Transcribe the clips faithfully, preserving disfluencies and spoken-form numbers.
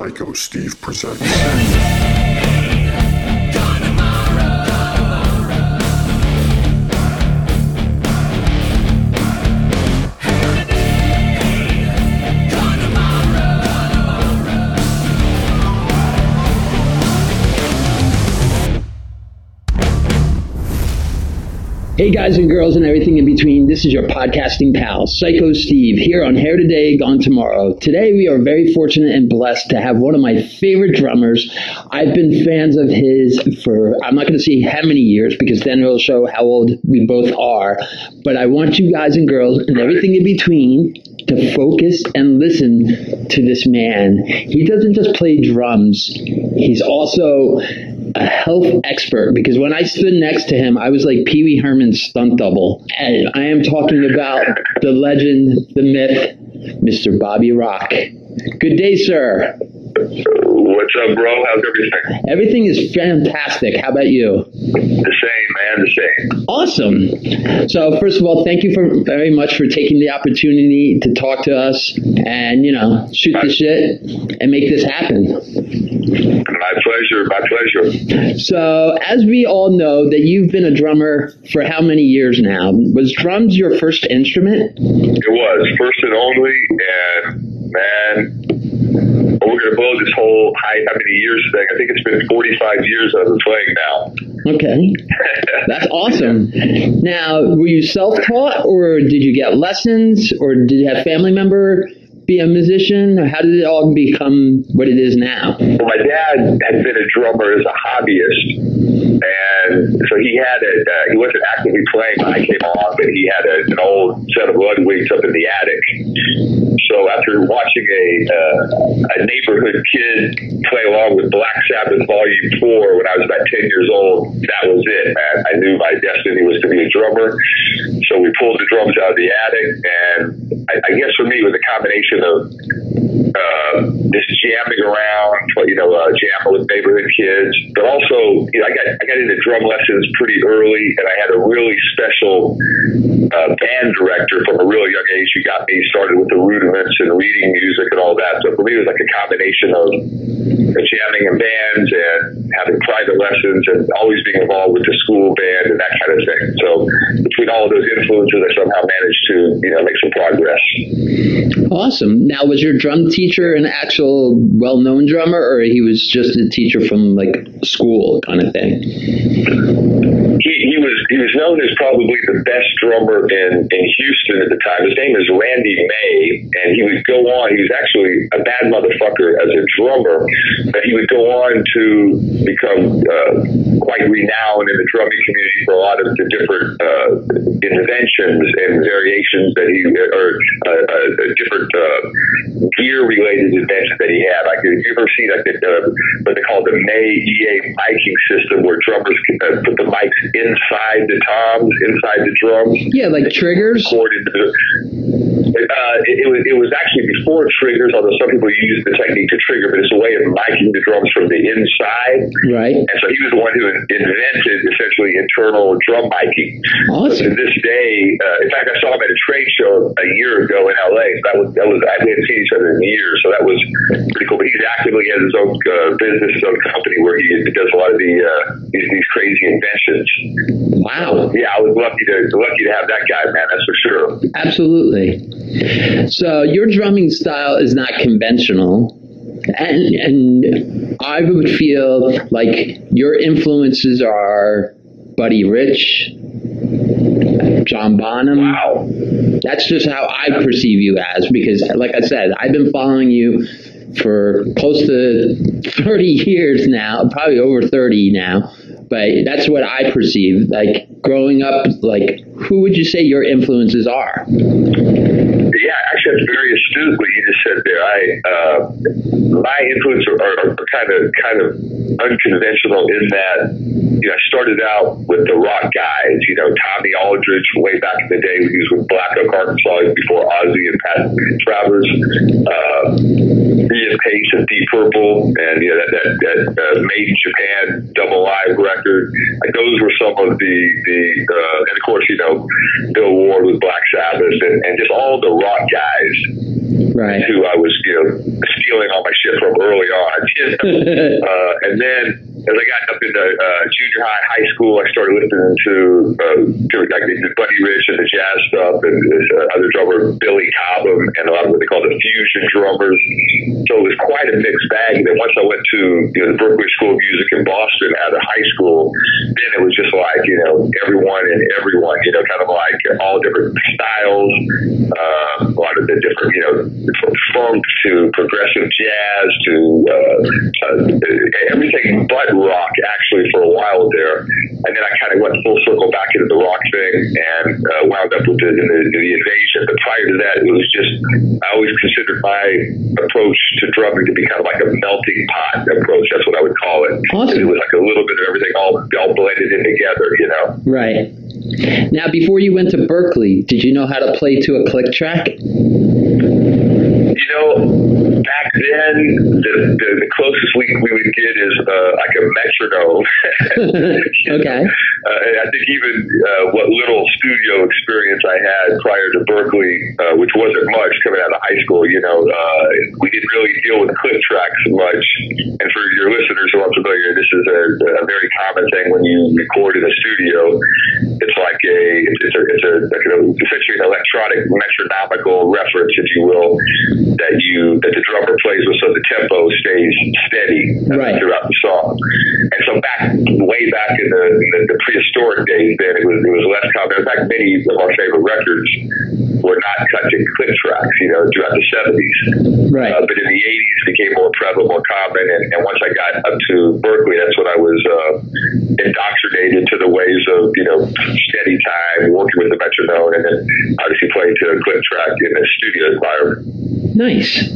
Psycho Steve presents. Hey guys and girls and everything in between, this is your podcasting pal, Psycho Steve, here on Hair Today, Gone Tomorrow. Today we are very fortunate and blessed to have one of my favorite drummers. I've been fans of his for, I'm not going to say how many years, because then it'll show how old we both are, but I want you guys and girls and everything in between to focus and listen to this man. He doesn't just play drums, he's also a health expert, because when I stood next to him, I was like Pee Wee Herman's stunt double. And I am talking about the legend, the myth, Mister Bobby Rock. Good day, sir. What's up, bro? How's everything? Everything is fantastic. How about you? The same, man. The same. Awesome. So, first of all, thank you for very much for taking the opportunity to talk to us and, you know, shoot my, the shit and make this happen. My pleasure. My pleasure. So, as we all know, that you've been a drummer for how many years now? Was drums your first instrument? It was. First and only. And, man... But we're going to blow this whole high, how many years thing. I think it's been forty-five years I've been playing now. Okay. That's awesome. Now, were you self-taught, or did you get lessons, or did you have a family member be a musician? Or how did it all become what it is now? Well, my dad had been a drummer as a hobbyist. And so he had a, uh, he wasn't actively playing when I came on, but he had a, an old set of Ludwigs up in the attic. So after watching a uh, a neighborhood kid play along with Black Sabbath Volume Four when I was about ten years old, that was it, man. I knew my destiny was to be a drummer. So we pulled the drums out of the attic, and I, I guess for me it was a combination of uh, this jamming around, you know, uh, jamming with neighborhood kids, but also, you know, I got I got into drum lessons pretty early, and I had a really special uh, band director from a really young age who got me started with the rudiments and reading music and all that. So for me, it was like a combination of jamming in bands and having private lessons and always being involved with the school band and that kind of thing. So between all of those influences, I somehow managed to, you know, make some progress. Awesome. Now, was your drum teacher an actual well-known drummer, or he was just a teacher from like school kind of thing? He, he was he was known as probably the best drummer in, in Houston at the time. His name is Randy May, and he would go on. He was actually a bad motherfucker as a drummer, but he would go on to become uh, quite renowned in the drumming community for a lot of the different uh, inventions and variations that he, or uh, uh, different uh, gear-related inventions that he had. Like, have you ever seen like, uh, what they call the May E A miking system, where drummers uh, put the mics inside the toms, inside the drums. Yeah, like triggers. Recorded the, uh, it, it, was, it was actually before triggers, although some people use the technique to trigger, but it's a way of miking the drums from the inside. Right. And so he was the one who invented essentially internal drum miking. Awesome. So to this day, uh, in fact, I saw him at a trade show a year ago in L A. So that was that was I hadn't seen each other in years, so that was pretty cool. But he's actively has his own uh, business, his own company where he does a lot of the uh, these, these crazy inventions. Wow. Yeah, I was lucky to lucky to have that guy, man. That's for sure. Absolutely. So your drumming style is not conventional, and and I would feel like your influences are Buddy Rich, John Bonham. Wow. That's just how I perceive you as, because, like I said, I've been following you for close to thirty years now, probably over thirty now, but that's what I perceive. Like, growing up, like, who would you say your influences are? Yeah, actually, that's very astute what you just said there. I, uh, my influences are, are kind of kind of unconventional in that, you know, I started out with the rock guys, you know, Tommy Aldridge way back in the day. He was with Black Oak Arkansas before Ozzy and Pat Travers, uh, Ian Paice and Deep Purple, and, you know, that, that, that uh, Made in Japan double live record. Like, those were some of the, the uh, and of course, you know, Bill Ward with Black Sabbath, and, and just all the rock guys. Right. who I was, you know, stealing all my shit from early on. You know? uh, and then as I got up into uh, junior high, high school, I started listening to uh, different, like the Buddy Rich and the jazz stuff, and this uh, other drummer, Billy Cobham, and a lot of what they call the fusion drummers. So it was quite a mixed bag. And then once I went to, you know, the Berklee School of Music in Boston out of high school, then it was just like, you know, everyone and everyone, you know, kind of like all different styles, uh, a lot of the different, you know, from funk to progressive jazz to uh, uh, everything but rock, actually, for a while there. And then I kind of went full circle back into the rock thing and uh, wound up with the, in the, in the Invasion. But prior to that, it was just, I always considered my approach to drumming to be kind of like a melting pot approach. That's what I would call it. Awesome. It was like a little bit of everything all, all blended in together, you know? Right. Now, before you went to Berklee, did you know how to play to a click track? You know, back then, the, the, the closest we, we would get is uh, like a metronome. Okay. Uh, and I think even uh, what little studio experience I had prior to Berklee, uh, which wasn't much coming out of high school, you know, uh, we didn't really deal with click tracks much. And for your listeners who aren't familiar, this is a, a very common thing when you record in a studio. It's like a, it's a, it's a, like a essentially an electronic metronomical reference, if you will, that you that the drummer plays with, so the tempo stays steady right. throughout the song. And so back way back in the, the, the prehistoric days, then it was it was less common. In fact, many of our favorite records were not touching click tracks, you know, throughout the seventies. Right. Uh, but in the eighties, it became more prevalent, more common. And, and once I got up to Berklee, that's when I was uh, indoctrinated to the ways of, you know, steady time, working with the metronome, and then obviously playing to a click track in a studio environment. Nice.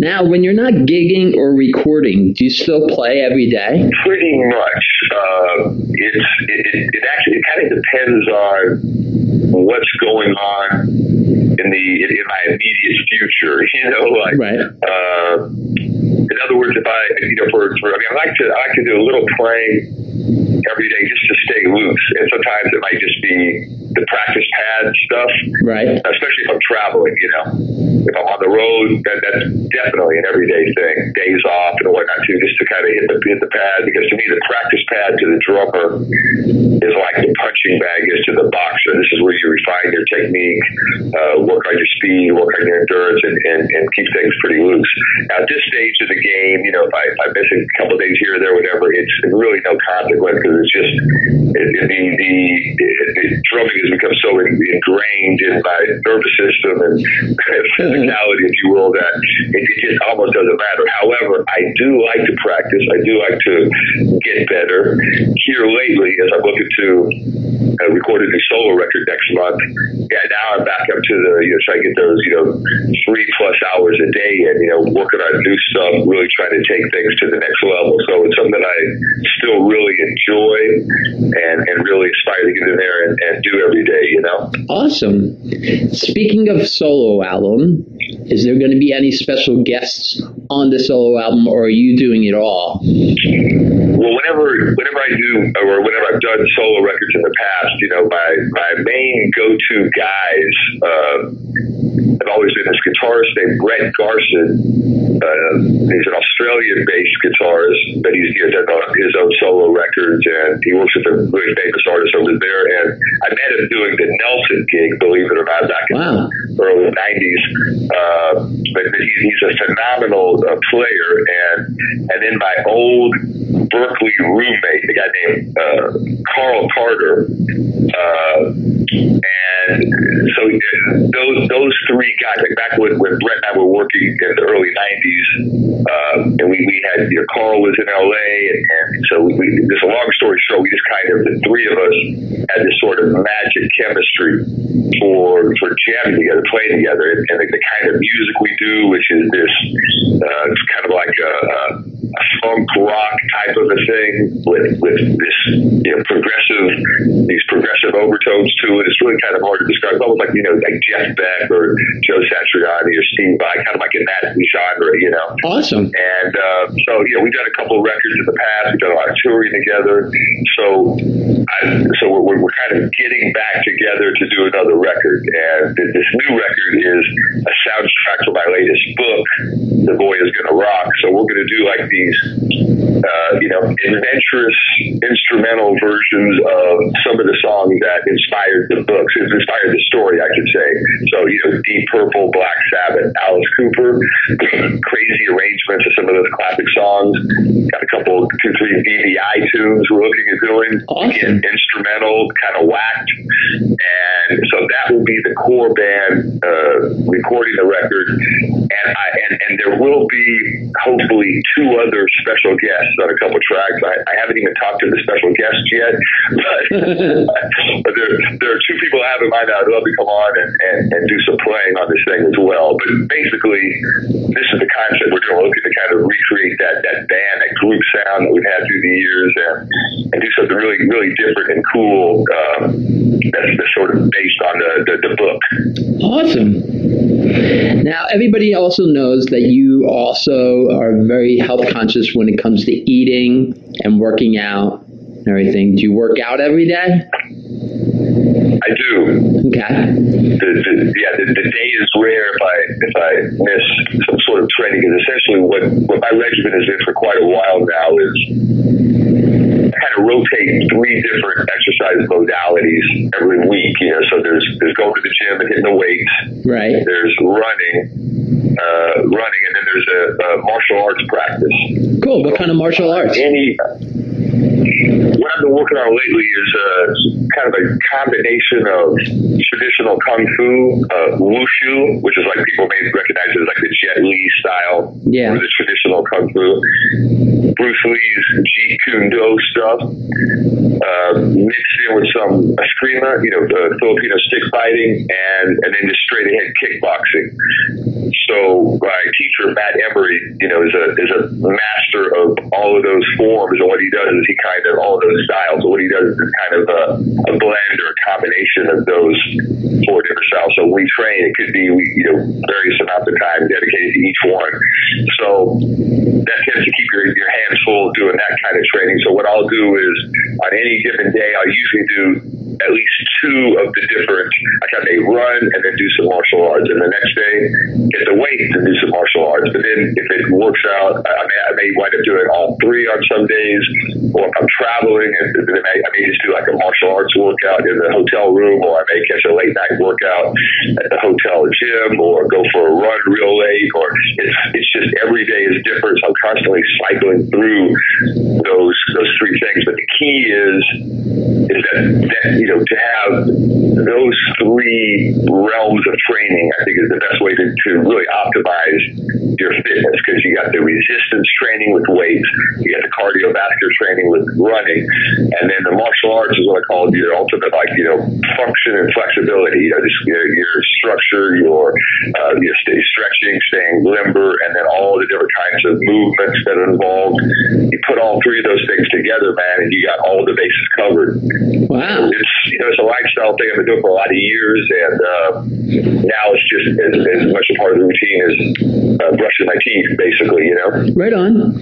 Now, when you're not gigging or recording, do you still play every day? Pretty much. Uh, it's it, it, it actually it kind of depends on what's going on in the in, in my immediate future. You know, like right. uh, in other words, if I you know for, for I mean I like to I like to do a little playing every day just to stay loose, and sometimes it might just be the practice pad stuff, right? Especially if I'm traveling, you know, if I'm on the road, that, that's definitely an everyday thing. Days off and whatnot too, just to kind of hit the hit the pad, because to me the practice pad to the drummer is like the punching bag is to the boxer. This is where you refine your technique, uh, work on your speed, work on your endurance, and, and, and keep things pretty loose. At this stage of the game, you know, if I, if I miss a couple of days here or there, whatever, it's really no consequence because it's just it, it, the the it, it, drumming has become so ingrained in my nervous system and physicality, if you will, that it, it just almost doesn't matter. However, I do like to practice. I do like to get better. Here lately, as I'm looking to uh, record a new solo record next month, yeah, now I'm back up to the, you know, trying to get those, you know, three plus hours a day and, you know, working on new stuff, really trying to take things to the next level. So it's something that I still really enjoy and, and really aspire to get in there and, and do every day, you know? Awesome. Speaking of solo album, is there going to be any special guests on the solo album, or are you doing it all? Well, whenever whenever I do, or whenever I've done solo records in the past, you know, my, my main go-to guys uh, have always been this guitarist named Brett Garson. Uh, he's an Australian-based guitarist, but he's, you know, done his own solo records, and he works with a really famous artist over there. And I met him doing the Nelson gig, believe it or not, back in wow. the early nineties. Uh, but he, he's a phenomenal uh, player, and and then my old Berklee roommate, a guy named uh, Carl Carter, uh, and so those those three guys, like back when, when Brett and I were working in the early nineties, um, and we, we had, you know, Carl was in L A, and, and so we, we, it's a long story short, we just kind of, the three of us had this sort of magic chemistry for for jamming together, playing together, and, and the, the kind of music we do, which is this uh, kind of like a, a, a funk rock type of a thing with, with this, you know, progressive, these progressive overtones to who it's really kind of hard to describe. It's almost like, you know, like Jeff Beck or Joe Satriani or Steve Vai, kind of like in that genre, you know. Awesome. And uh, so, you know, we've done a couple of records in the past. We've done a lot of touring together. So I, so we're, we're kind of getting back together to do another record. And this new record is a soundtrack to my latest book, The Boy Is Gonna Rock. So we're going to do like these, uh, you know, adventurous instrumental versions of some of the songs that inspired the books, it's inspired the story, I should say. So, you know, Deep Purple, Black Sabbath, Alice Cooper, crazy arrangements of some of those classic songs. Got a couple, two, three B B I tunes we're looking at doing. Awesome. Again, instrumental, kind of whacked. And so that will be the core band uh, recording the record. And, I, and and there will be, hopefully, two other special guests on a couple tracks. I, I haven't even talked to the special guests yet, but but there, there are two people I have in mind that I'd love to come on and, and, and do some playing on this thing as well. But basically, this is the concept. We're going to look at to kind of recreate that, that band, that group sound that we've had through the years and, and do something really, really different and cool um, that's, that's sort of based on the, the, the book. Awesome. Now, everybody also knows that you also are very health conscious when it comes to eating and working out and everything. Do you work out every day? I do. Okay. The, the, yeah, the, the day is rare if I if I miss some sort of training. Because essentially, what, what my regimen has been for quite a while now is I kind of rotate three different exercise modalities every week. You know, so there's there's going to the gym and hitting the weights. Right. There's running, uh, running, and then there's a, a martial arts practice. Cool. What so, kind of martial arts? Any. What I've been working on lately is uh, kind of a combination of traditional Kung Fu, uh, Wushu, which is like people may recognize it as like the Jet Li style, yeah. Or the traditional Kung Fu, Bruce Lee's Jeet Kune Do stuff, uh, mixed in with some eskrima, you know, uh, Filipino stick fighting, and, and then just straight ahead kickboxing. So my teacher, Matt Emery, you know, is a, is a master of all of those forms, and what he does is he kind of all those styles. So what he does is kind of a, a blend or a combination of those four different styles. So we train. It could be we, you know, various amounts of time dedicated to each one. So that tends to keep your, your hands full doing that kind of training. So what I'll do is on any given day, I'll usually do at least two of the different. I kind of run and then do some martial arts, and the next day get the weights and do some martial arts. But then if it works out, I may I may wind up doing all three on some days. Or if I'm traveling, and I may, I may just do like a martial arts workout in the hotel room, or I may catch a late night workout at the hotel gym, or go for a run real late. Or it's it's just every day is different. So I'm constantly cycling through those those three things. But the key is is that, that you know to have those three realms of training. I think is the best way to, to really optimize your fitness, because you got the resistance training with weights, you got the cardiovascular training with running, and then the martial arts is what I call your ultimate, like, you know, function and flexibility. You know, just your, your structure, your uh, your stay stretching, staying limber, and then all the different kinds of movements that are involved. You put all three of those things together, man, and you got all the bases covered. Wow! It's you know it's a lifestyle thing I've been doing for a lot of years, and uh, now it's just as, as much a part of the routine as uh, brushing my teeth, basically. You know. Right on.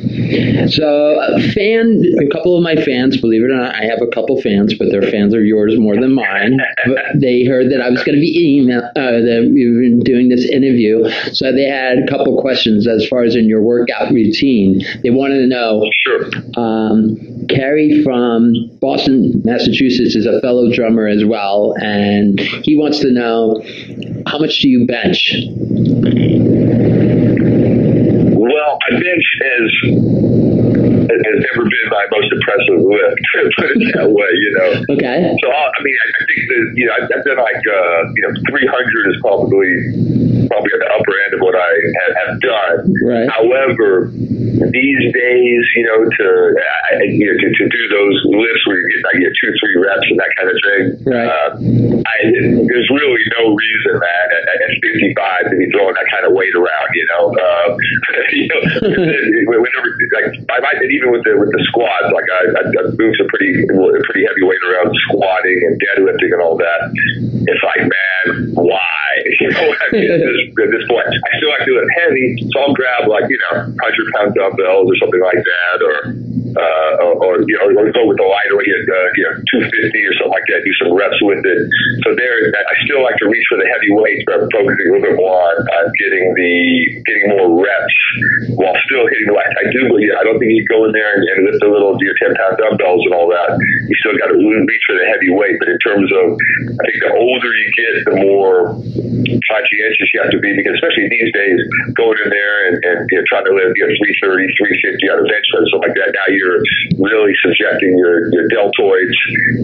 So, uh, fan. A couple of my fans, believe it or not, I have a couple fans, but they're fans of yours more than mine. But they heard that I was going to be email, uh, that we were doing this interview, so they had a couple questions as far as in your workout routine. They wanted to know. Sure. Um, Carrie from Boston, Massachusetts, is a fellow drummer as well, and he wants to know how much do you bench? Well, I bench as. Has never been my most impressive lift, put it that way, you know. Okay. So, I mean, I think that, you know, I've done like, uh, you know, three hundred is probably probably at the upper end of what I have, have done. Right. However, these days, you know, to uh, you know, to, to do those lifts where you get like you know, two, three reps and that kind of thing, right. uh, I, there's really no reason, man, at, at fifty-five to be throwing that kind of weight around, you know. Uh, you know, whenever, like, I, I did even with the with the squats. Like I, I, I moved a pretty pretty heavy weight around, squatting and deadlifting and all that. It's like, man, why? You know, I mean, at, this, at this point, I still like doing heavy, so I'll grab like you know hundred pound dumbbells or something like that, or uh, or, or you know, or go with the lighter weight, uh, you know, two fifty or something like that. Do some reps with it. So there, I still like to reach for the heavy weights, but I'm focusing a little bit more on uh, getting the getting more reps while still hitting the weight. I do, but yeah, I don't. I think you go in there and, and lift a little, your ten pound dumbbells and all that. You still got to reach for the heavy weight. But in terms of, I think the older you get, the more conscientious you have to be, because especially these days, going in there and, and you know, trying to live, you know, three thirty, three fifty on a bench press, something like that. Now you're really subjecting your, your deltoids.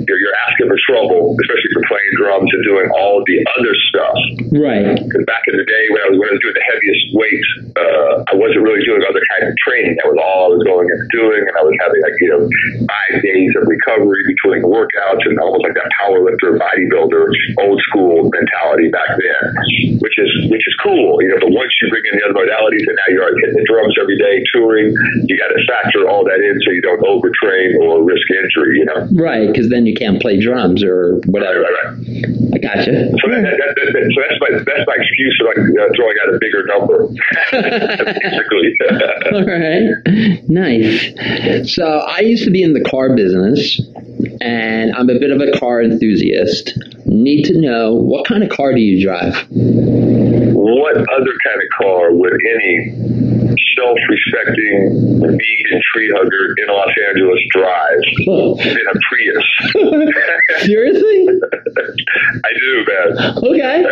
You're, you're asking for trouble, especially for playing drums and doing all the other stuff. Right. Because back in the day when I was when I was doing the heaviest weights, uh, I wasn't really doing other kinds of training. That was all I was going and doing, and I was having like you know five days of recovery between workouts, and almost like that power lifter, bodybuilder, old school mentality back then, which is which is cool, you know. But once you bring in the other modalities, and now you're hitting the drums every day, touring, you got to factor all that in so you don't overtrain or risk injury, you know. Right, because then you can't play drums or whatever. Right, right, right. I gotcha. So, that, that, that, that, that, so that's my that's my excuse for like uh, throwing out a bigger number, basically. All right. Nice. So I used to be in the car business, and I'm a bit of a car enthusiast. Need to know, what kind of car do you drive? What other kind of car would any self-respecting vegan tree hugger in Los Angeles drive? Oh. In a Prius. Seriously? I do, man. Okay.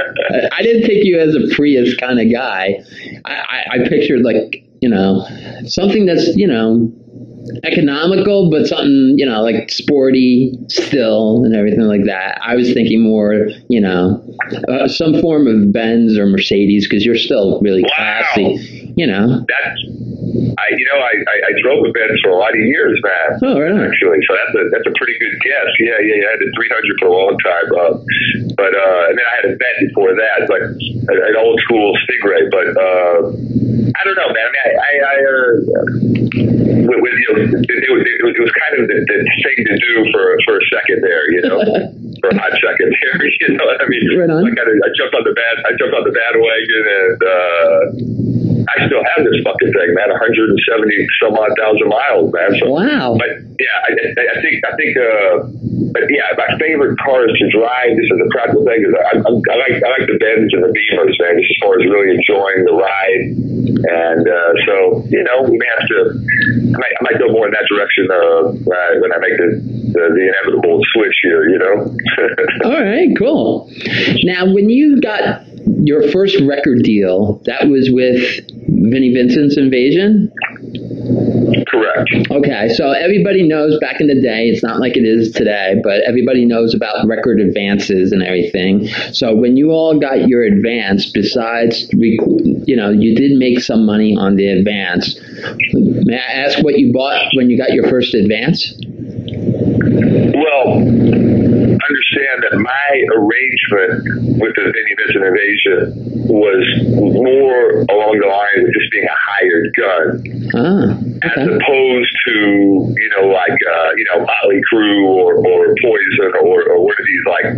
I didn't take you as a Prius kind of guy. I, I, I pictured like, you know, something that's, you know, economical, but something, you know, like sporty still and everything like that. I was thinking more, you know, uh, some form of Benz or Mercedes, because you're still really classy. Wow. You know. That's- I, you know, I, I, I drove a Benz for a lot of years, man. Oh, really? Actually, so that's a that's a pretty good guess. Yeah, yeah, yeah. I had a three hundred for a long time, uh, but uh, and then I had a Vet before that, but an old school Stingray. But uh, I don't know, man. I mean, I, I, I uh, with, with you, know, it, it, it, was, it was kind of the, the thing to do for for a second there, you know, for a hot second there. You know what I mean? Right on. Like I, I jumped on the bad, I jumped on the bandwagon, and uh, I still have this fucking thing, man. one hundred seventy some odd thousand miles, man. So, wow. But yeah, I, I think I think. Uh, but yeah, my favorite cars to drive. This is a practical thing. Is I, I, I like I like the Benz and the Beamers, man. Just as far as really enjoying the ride, and uh, so you know, we may have to. I might, I might go more in that direction uh, when I make the, the the inevitable switch here. You know. All right. Cool. Now, when you got your first record deal, that was with Vinnie Vincent's Invasion? Correct. Okay, so everybody knows back in the day, it's not like it is today, but everybody knows about record advances and everything. So when you all got your advance, besides, you know, you did make some money on the advance. May I ask what you bought when you got your first advance? Well, understand that my arrangement with the Vinnie Vincent Invasion was more along the line of just being a hired gun, ah, okay. as opposed to, you know, like, uh, you know, Motley Crue or, or Poison or, or one of these, like,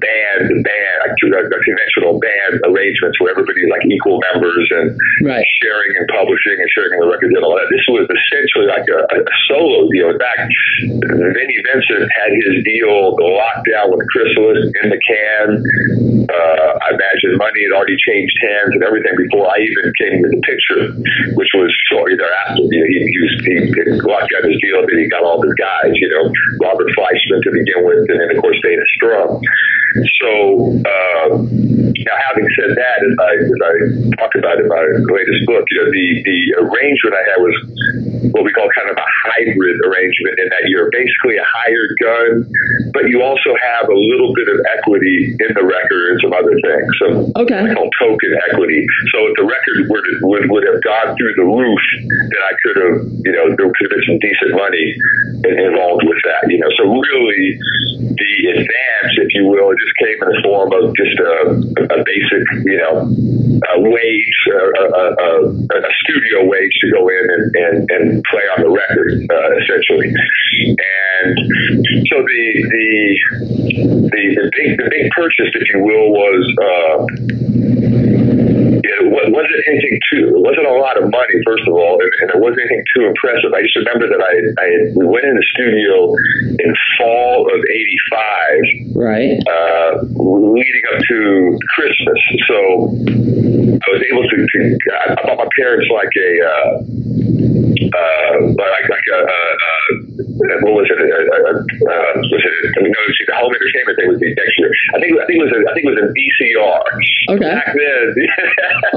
band, band, like, conventional band arrangements where everybody's, like, equal members and right. sharing and publishing and sharing the records and all that. This was essentially like a, a solo deal. In fact, Vinnie Vincent had his deal locked down with Chrysalis in the can. Uh, I imagine money had already changed hands and everything before I even came into the picture, which was shortly thereafter. You know, he, he, was, he, he locked down his deal, then he got all the guys, you know, Robert Fleischman to begin with, and then, of course, Dana Strum. So, uh, now having said that, as I, as I talk about in my latest book, you know, the, the arrangement I had was what we call kind of a hybrid arrangement, in that you're basically a hired gun, but you also have a little bit of equity in the record and some other things. So, okay. I call token equity. So, if the record were to, would, would have gone through the roof, then I could have, you know, there could have been some decent money involved with that, you know. So, really, the advance, if you will, it just came in the form of just a, a basic, you know, a wage, a, a, a, a studio wage to go in and, and, and play on the record, uh, essentially. And so the the the the big the big purchase, if you will, was. Uh, It wasn't anything too, it wasn't a lot of money, first of all, and, and it wasn't anything too impressive. I just remember that I, I we went in the studio in fall of eighty-five, right? Uh, leading up to Christmas. So I was able to, to I bought my parents like a, uh, uh, like, like a, uh, what was it? A, a, a, was it? I mean, no, see, the home entertainment thing was the next year. I think, I think it was, a, I think it was a V C R. Okay. Back then.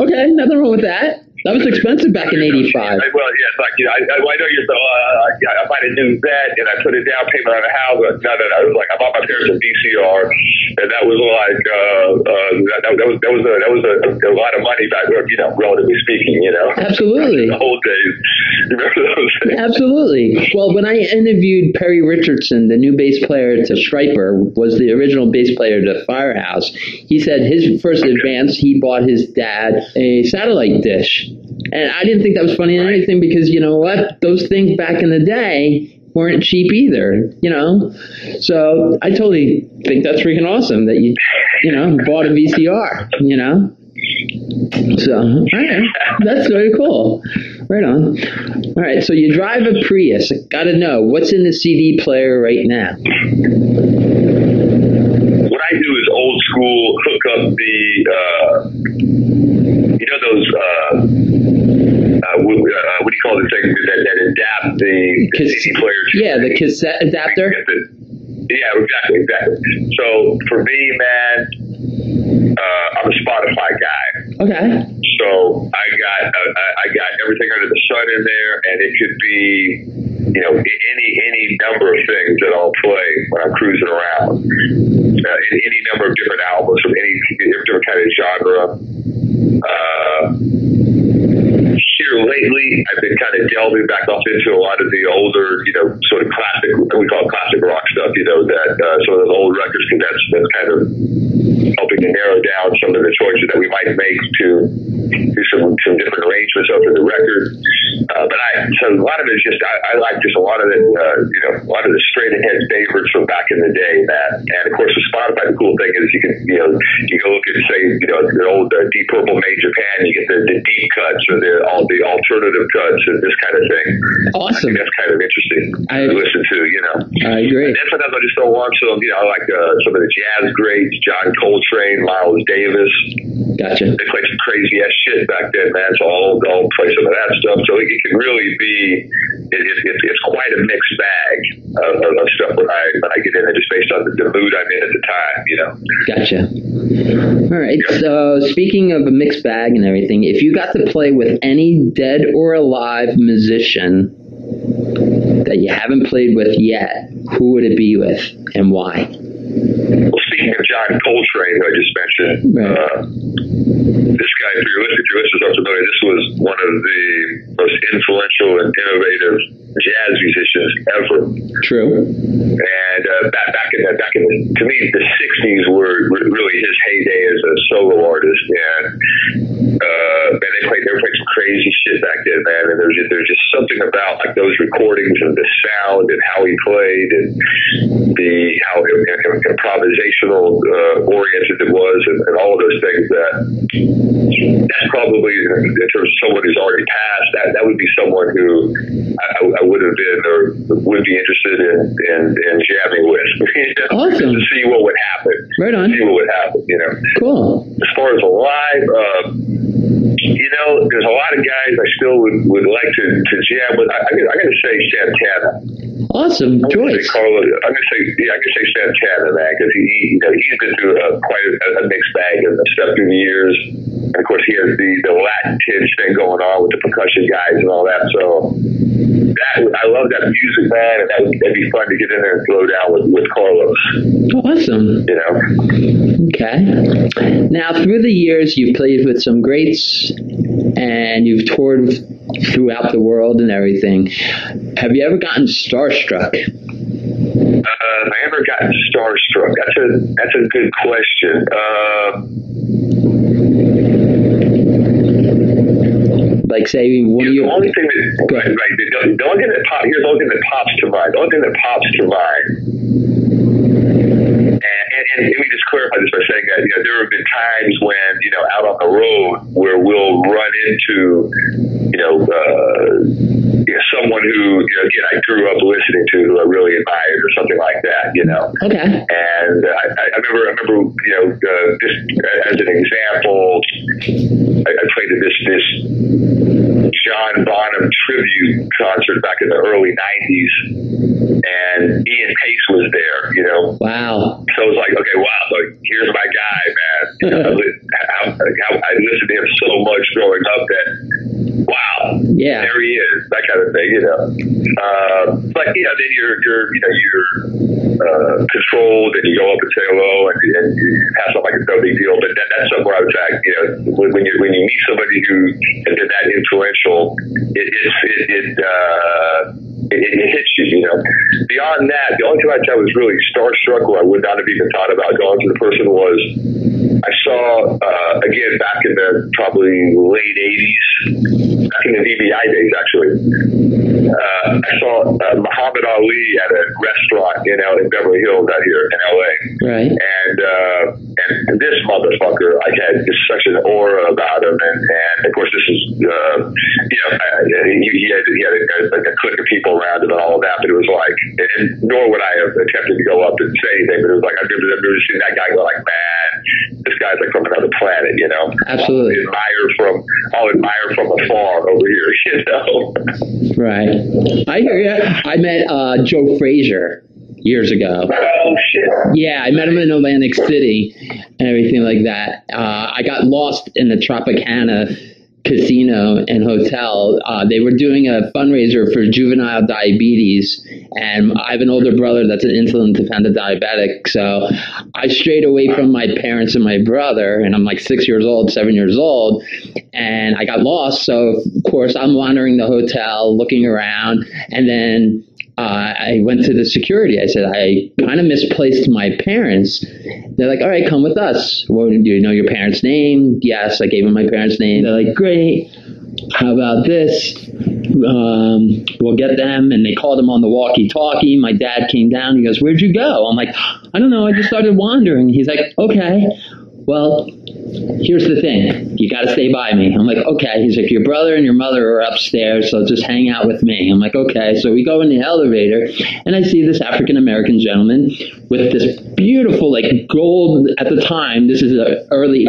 Okay, nothing wrong with that. That was expensive back in eighty-five. Well, yeah, it's like, you know, I, I know you're so, uh, I might have knew that, and I put a down payment on a house. No, no, no. It was like, I bought my parents a V C R, and that was like, uh, uh, that, that was that was, a, that was a, a lot of money back, you know, relatively speaking, you know. Absolutely. The old days. You remember those days? Absolutely. Well, when I interviewed Perry Richardson, the new bass player to Stryper, was the original bass player to Firehouse, he said his first okay. advance, he bought his dad a satellite dish. And I didn't think that was funny or anything because, you know what, those things back in the day weren't cheap either, you know? So I totally think that's freaking awesome that you, you know, bought a V C R, you know? So, all right, that's very cool. Right on. All right, so you drive a Prius. Got to know, what's in the C D player right now? What I do is old school, hook up the... Uh You know those, uh, uh, what, uh, what do you call the thing that, that adapt the, the Cas- C D player to? Yeah, the cassette adapter? Yeah, exactly, exactly. So for me, man, uh, I'm a Spotify guy. Okay. So I got uh, I got everything under the sun in there, and it could be, you know, any any number of things that I'll play when I'm cruising around. Uh, any, any number of different albums from any different kind of genre. Uh, here lately, I've been kind of delving back off into a lot of the older, you know, sort of classic, we call it classic rock stuff, you know, that uh, some of those old records, because that's, that's kind of helping to narrow down some of the choices that we might make to do some, some different arrangements over the record. Uh, but I, so a lot of it is just, I, I like just a lot of the, uh, you know, a lot of the straight ahead favorites from back in the day, Matt. And of course, with Spotify, the cool thing is you can, you know, you can look and say, you know, the old uh, Deep Purple Made in Japan, you get the, the deep cuts or the, all the alternative cuts and this kind of thing. Awesome. I think that's kind of interesting I, to listen to, you know. I agree. And then sometimes I just don't want some, you know, like uh, some of the jazz greats, John Coltrane, Miles Davis. Gotcha. They played some crazy ass shit back then, man. So I'll, I'll play some of that stuff. So it, it can really be, it, it, it, it's quite a mixed bag of, of, of stuff when I when I get in there, just based on the, the mood I'm in at the time, you know. Gotcha. All right. Yeah. So speaking of a mixed bag and everything, if you got to play with any dead or alive musician that you haven't played with yet, who would it be with and why? Well, speaking of John Coltrane, who I just mentioned, right. uh, this guy, if you're listening to this, is familiar. This was one of the most influential and innovative jazz musicians ever. True. And uh, back, back in that, back in the, to me, the sixties were really his heyday as a solo artist, and uh, man, they played, they played some crazy shit back then, man. And there's just, there's just something about like those recordings and the sound and how he played and the how him, him, him, improvisational uh, oriented it was, and, and all of those things that that's probably in terms of someone who's already passed, that, that would be someone who I, I would have been or would be interested in in, in jamming with. You know, awesome. To see what would happen. Right on. To see what would happen, you know. Cool. As far as alive, uh, you know, there's a lot of guys I still would, would like to, to jam with. I, I, I got to say Santana. Awesome I'm choice. Gonna Carlo, I'm going to say, yeah, I'm going to say Santana, man, because he, you know, he's been through a, quite a, a mixed bag of stuff through the years. And of course, he has the, the Latin tinge thing going on with the percussion guys and all that. So that I love that music, man, and that would, that'd be fun to get in there and throw down with, with Carlos. Awesome. You know. Okay. Now, through the years, you've played with some greats, and you've toured with throughout the world and everything. Have you ever gotten starstruck? Uh, I ever ever gotten starstruck? That's a that's a good question. Uh, like saying one year. The only thing that, right, right, the, the only thing that pop, here's the only thing that pops to mind. The only thing that pops to mind. And, and, and let me just clarify this by saying that, you know, there have been times when, you know, out on the road where we'll run into, you know, uh, you know, someone who, you know, again, I grew up listening to, who I really admired, or something like that, you know. Okay. And uh, I, I remember, I remember, you know, uh, just as an example, I, I played at this this John Bonham tribute concert back in the early nineties, and Ian Paice was there, you know. Wow. So it was like, okay, wow, like, here's my guy, man. You know, I, I, I listened to him so much growing up that, wow, yeah, there he is. That kind of thing, you know. Uh, but you know, then you're you're you know you're uh, controlled, and you go up and say hello, and, and you pass off like it's no big deal. But that, that's something where I would say, you know, when, when you when you meet somebody who has been that influential, it it it it, uh, it it hits you, you know. Beyond that, the only time I was really starstruck, where I would not have even thought about going to the person, was I saw uh, again back in the probably late eighties, back in the D V I days actually. Uh, I saw uh, Muhammad Ali at a restaurant in, L- in Beverly Hills out here in L A. Right. And, uh, and this motherfucker, I had just such an aura about him. And, and of course, this is, uh, you know, I, he, he had, he had a, a, a clique of people around him and all of that. But it was like, and nor would I have attempted to go up and say anything, but it was like, I've never, I've never seen that guy go like, man, this guy's like from another planet, you know? Absolutely. I'll admire from, I'll admire from afar over here, you know? Right. I hear you. I met uh, Joe Frazier years ago. Oh, shit. Yeah, I met him in Atlantic City and everything like that. Uh, I got lost in the Tropicana casino and hotel. Uh, they were doing a fundraiser for juvenile diabetes, and I have an older brother that's an insulin-dependent diabetic, so I strayed away from my parents and my brother, and I'm like six years old, seven years old, and I got lost, so of course I'm wandering the hotel, looking around, and then Uh, I went to the security. I said, I kind of misplaced my parents. They're like, all right, come with us. Well, do you know your parents' name? Yes, I gave them my parents' name. They're like, great. How about this? Um, we'll get them. And they called them on the walkie-talkie. My dad came down. He goes, where'd you go? I'm like, I don't know. I just started wandering. He's like, okay. Well, here's the thing. You got to stay by me. I'm like, okay. He's like, your brother and your mother are upstairs, so just hang out with me. I'm like, okay. So we go in the elevator, and I see this African-American gentleman with this beautiful, like, gold at the time. This is the early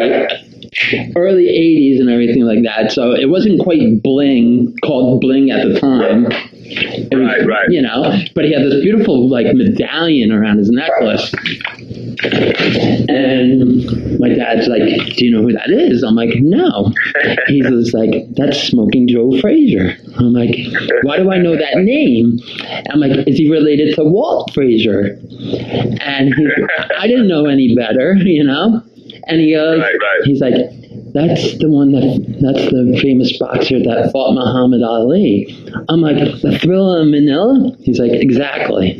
early eighties and everything like that. So it wasn't quite bling, called bling at the time. It was, right, right. You know, but he had this beautiful, like, medallion around his necklace. And my dad's like, do you know who that is? I'm like, no. He was like, that's Smoking Joe Frazier. I'm like, why do I know that name? I'm like, is he related to Walt Frazier? And he's like, I didn't know any better, you know? And he goes, right, right. He's like, that's the one that, that's the famous boxer that fought Muhammad Ali. I'm like, the Thriller in Manila? He's like, exactly.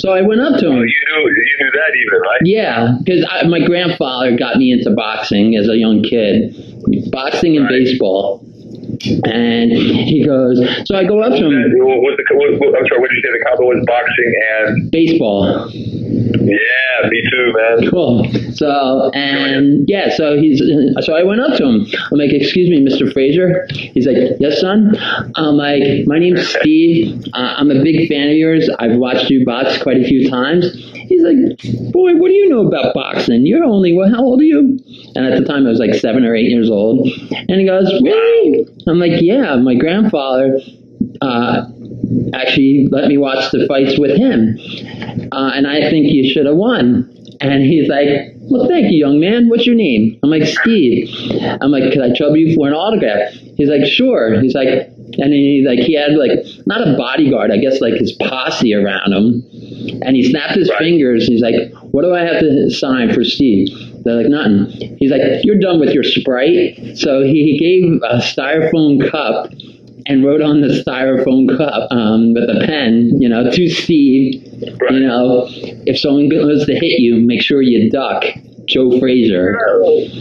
So I went up to him. Oh, you knew, you knew that even, right? Yeah, because my grandfather got me into boxing as a young kid. Boxing and right. baseball. And he goes, so I go up to him. What was the, what, I'm sorry, what did you say the combo was? Boxing and? Baseball. Yeah, me too, man. Cool. So, and yeah, so he's, so I went up to him. I'm like, excuse me, Mister Frazier. He's like, yes, son? I'm like, my name's Steve. Uh, I'm a big fan of yours. I've watched you box quite a few times. He's like, boy, what do you know about boxing? You're only, well, how old are you? And at the time, I was like seven or eight years old. And he goes, really? I'm like, yeah, my grandfather uh, actually let me watch the fights with him. Uh, and I think you should have won. And he's like, well, thank you, young man. What's your name? I'm like, Steve. I'm like, could I trouble you for an autograph? He's like, sure. He's like, and he, like, he had, like, not a bodyguard, I guess, like his posse around him. And he snapped his fingers. He's like, what do I have to sign for Steve? They're like, nothing. He's like, you're done with your Sprite. So he gave a styrofoam cup and wrote on the styrofoam cup um, with a pen, you know, to Steve, you know, if someone goes to hit you, make sure you duck. Joe Frazier. So,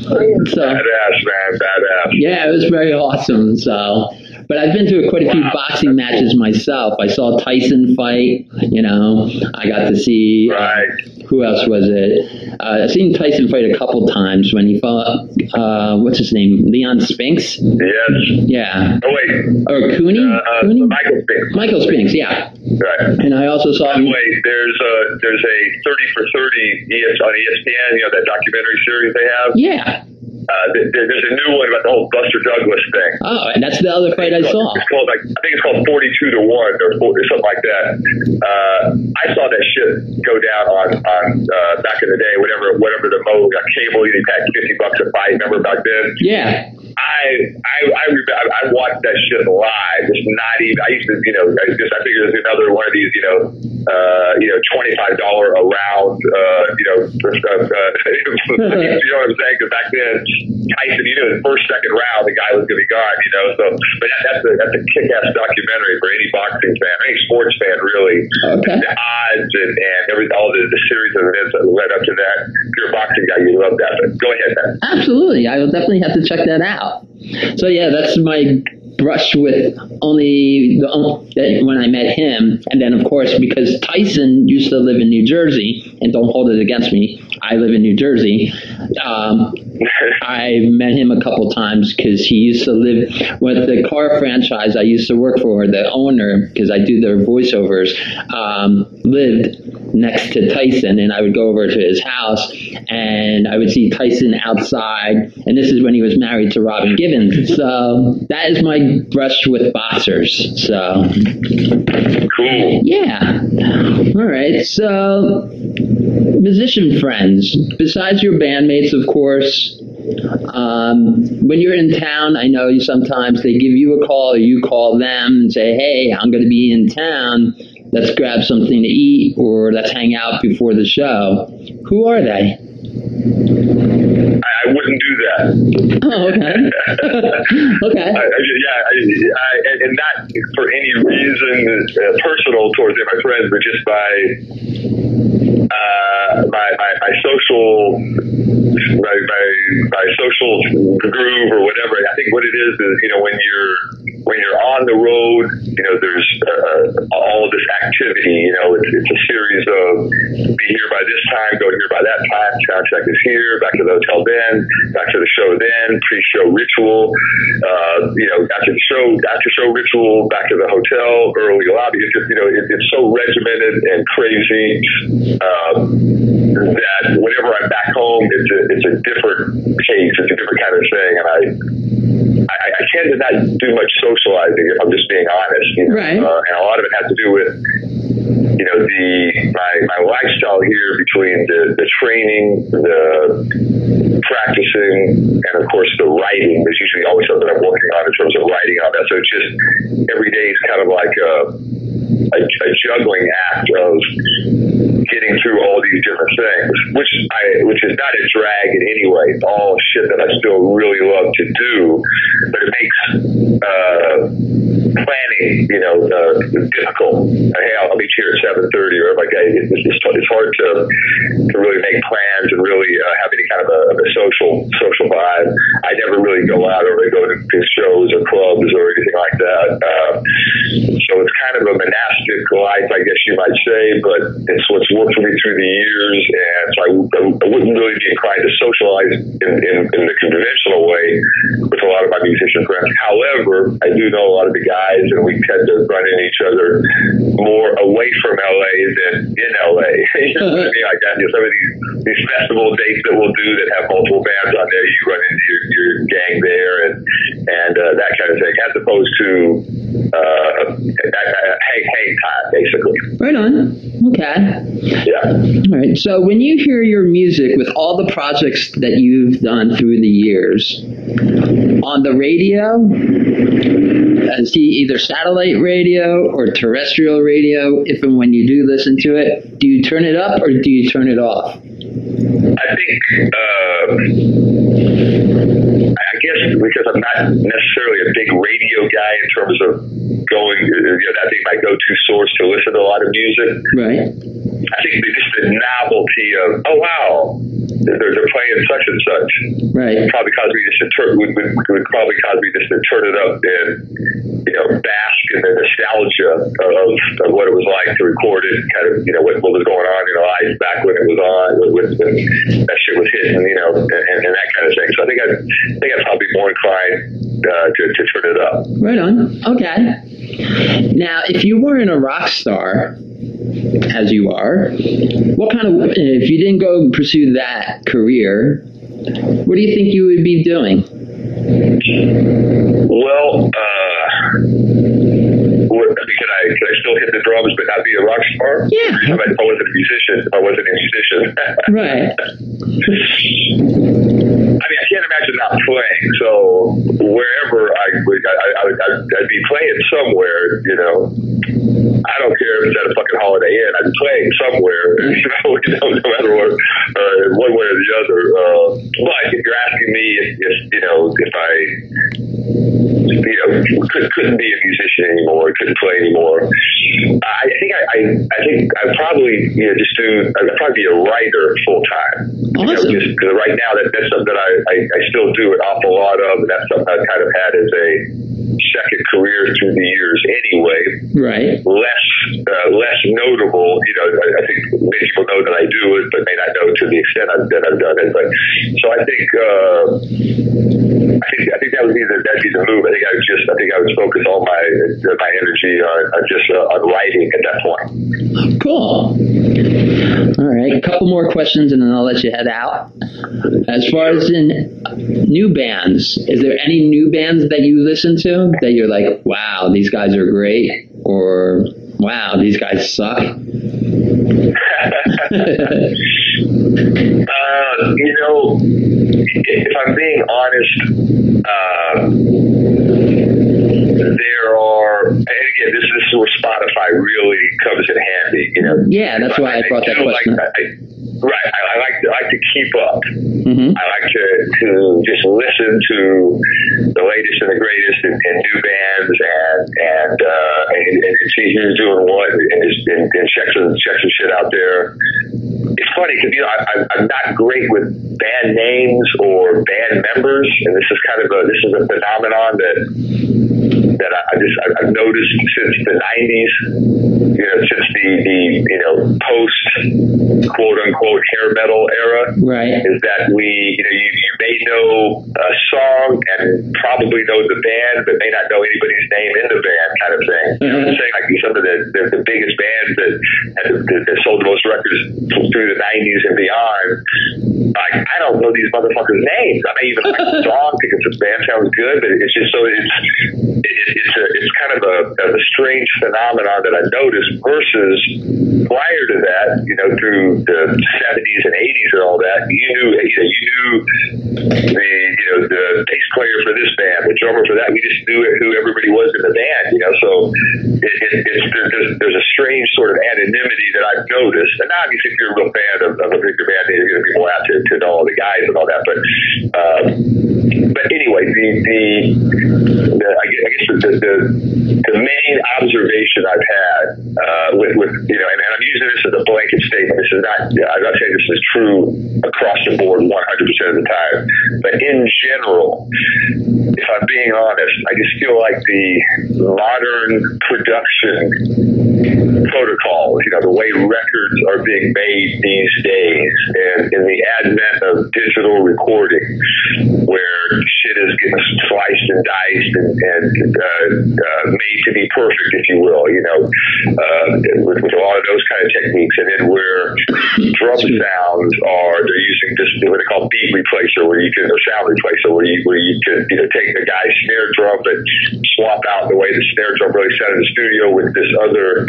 badass, man, badass. Yeah, it was very awesome. So, but I've been to quite a few wow. boxing matches myself. I saw Tyson fight. You know, I got to see. Right. Uh, who else was it? Uh, I've seen Tyson fight a couple times when he fought. Uh, what's his name? Leon Spinks. Yes. Yeah. Oh wait. Or Cooney. Uh, uh, Cooney? Michael Spinks. Michael Spinks. Yeah. Right. And I also saw. By the way, there's a there's a thirty for thirty on E S P N. You know that documentary series they have. Yeah. Uh, there, there's a new one about the whole Buster Douglas thing. Oh, and that's the other fight I, I saw. It's called, like, I think it's called forty-two to one or, or something like that. Uh, I saw that shit go down on, on uh, back in the day, whatever whatever the mode got cable, you paid fifty bucks a fight, remember back then? Yeah. I I I, I, I watched that shit live. It's not even, I used to, you know, I, just, I figured there's another one of these, you know, uh, you know, twenty-five dollars a round, uh, you know, uh, you know what I'm saying? Because back then, Tyson, you know, the first, second round, the guy was going to be gone, you know. So, but that, that's a that's a kick-ass documentary for any boxing fan, any sports fan, really. Okay. The odds and, and every all the, the series of events that led up to that. If you're a boxing guy, you love that. But go ahead, man. Absolutely, I will definitely have to check that out. So yeah, that's my brush with only the only, when I met him, and then of course because Tyson used to live in New Jersey, and don't hold it against me, I live in New Jersey. Um, I met him a couple times because he used to live with the car franchise I used to work for. The owner, because I do their voiceovers, um, lived next to Tyson, and I would go over to his house, and I would see Tyson outside. And this is when he was married to Robin Givens. So that is my brush with boxers. So cool. Yeah. All right. So musician friends, besides your bandmates, of course. Um, when you're in town, I know you sometimes they give you a call or you call them and say, hey, I'm going to be in town. Let's grab something to eat or let's hang out before the show. Who are they? I, I wouldn't do that. Oh, okay. Okay. I, I, yeah, I, I, and not for any reason uh, personal towards them, my friends, but just by uh, my, my, my social... My, my my social groove or whatever. I think what it is is, you know, when you're when you're on the road, you know, there's uh, all of this activity. You know, it's, it's a series of be here by this time, go here by that time. Sound check is here, back to the hotel then, back to the show then, pre-show ritual. Uh, you know, after the show, after show ritual, back to the hotel, early lobby. It's just, you know, it, it's so regimented and crazy um, that whenever I'm back home, it's a, it's a different pace. It's a different kind of thing, and I, I, I tend to not do much socializing. If I'm just being honest, you know? Right? Uh, and a lot of it has to do with, you know, the my, my lifestyle here between the, the training, the practicing, and of course the writing. There's usually always something I'm working on in terms of writing and all that. So it's just every day is kind of like a, a, a juggling act of getting through all these different things, which I which is not a drag in any way. It's all shit that I still really love to do, but it makes uh, planning, you know, uh, difficult. Hey, I'll meet you here at seven thirty, or like, hey, it's, it's, it's hard to to really make plans and really uh, have any kind of a, a social social vibe. I never really go out or really go to, to shows or clubs or anything like that. Uh, so it's kind of a monastic life, I guess you might say, but it's what's worked for me through the years, and so I, I, I wouldn't really be inclined to socialize in, in, in the conventional way with a lot of my musician friends. However, I do know a lot of the guys, and we tend to run into each other more away from L A than in L A. You know what I mean? I got you know, some of these, these festival dates that we'll do that have multiple bands on there. You run into your, your gang there, and and uh, that kind of thing, as opposed to uh, hang hang time, basically. Right on. Okay. Yeah. All right. So when you hear your music with all the projects that you've done through the years, on the radio, is he either satellite radio or terrestrial radio, if and when you do listen to it, do you turn it up or do you turn it off? I think uh, I guess because I'm not necessarily a big radio guy in terms of going, you know, that being my go-to source to listen to a lot of music. Right. I think just the novelty of, oh, wow, they're, they're playing such and such. Right. It probably caused me just to turn, would, would, would probably cause me just to turn it up and, you know, bask in the nostalgia of, of what it was like to record it, kind of, you know, what, what was going on in our lives back when it was on, when, when that shit was hitting, you know, and, and, and that kind of thing. So I think I'd, I think I'd probably be more inclined uh, to, to turn it up. Right on. Okay. Now, if you weren't a rock star, as you are, what kind of, if you didn't go pursue that career, what do you think you would be doing? Well, uh, what, I mean, can I, can I still hit the drums but not be a rock star? Yeah. If I wasn't a musician, if I wasn't a musician. Right. I mean, I can't imagine not playing, so wherever I would, I, I would, I'd be playing somewhere, you know. I don't care if it's at a fucking Holiday Inn. I'd be playing somewhere, you know, no matter what, uh, one way or the other. Uh, but if you're asking me if, if you know, if I, you know, could, couldn't be a musician anymore, couldn't play anymore, I think I, I, I think I'd probably, you know, just do. I'd probably be a writer full time. Awesome. You know, just, 'cause right now, that, that's something that I, I, I still do an awful lot of, and that's something I've kind of had as a second career through the years anyway. Right. Less uh, less notable, you know, I, I think many people know that I do it, but may not know to the extent I've, that I've done it. But so I think uh, I think I think that would be the that'd be the move. I think I would just I think I would focus all my uh, my energy on, on just uh, on writing at that point. Cool. All right, a couple more questions and then I'll let you head out. As far as in new bands, is there any new bands that you listen to that you're like, wow, these guys are great, or wow, these guys suck? uh, you know, if I'm being honest, uh, there are, and again, this, this is where Spotify really comes in handy, you know. Yeah, that's why I, I brought I that question like, up. I, Right, I, I like to, I like to keep up. Mm-hmm. I like to, to just listen to the latest and the greatest and, and new bands and and, uh, and and see who's doing what and just and, and check some check some shit out there. It's funny because you know I, I'm not great with band names or band members, and this is kind of a this is a phenomenon that that I, I just I, I've noticed since the nineties, you know, since the, the you know post quote unquote hair metal era, right? Is that we, you know, you, you may know a song and probably know the band, but may not know anybody's name in the band, kind of thing. You know what I'm saying? Like some of the, the, the biggest bands that, that that sold the most records through the nineties and beyond. Like I don't know these motherfuckers' names. I may even like the song because the band sounds good, but it's just so it's it, it's a, it's kind of a, a strange phenomenon that I noticed versus prior to that, you know, through the seventies and eighties and all that, you knew, you know, you knew the, you know, the bass player for this band, the drummer for that. We just knew who everybody was in the band, you know. So it, it, it's there's, there's a strange sort of anonymity that I've noticed. And obviously, if you're a real fan of, of a bigger band, you're going to be more apt to, to know all the guys and all that. But um, but anyway, the the, the I guess, I guess the, the the main observation I've had uh, with with you know, and, and I'm using this as a blanket statement. This is not. Yeah, I'm not saying this is true across the board one hundred percent of the time, but in general, if I'm being honest, I just feel like the modern production protocols, you know, the way records are being made these days, and in the advent of digital recording, where shit is getting sliced and diced and, and uh, uh, made to be perfect, if you will, you know, uh, with, with a lot of those kind of techniques, and then where drum sounds are, they're using this, what they call beat replacer, where you can, or sound replacer, where you, where you can, you know, take the guy's snare drum and swap out the way the snare drum really sounded in the studio with this other,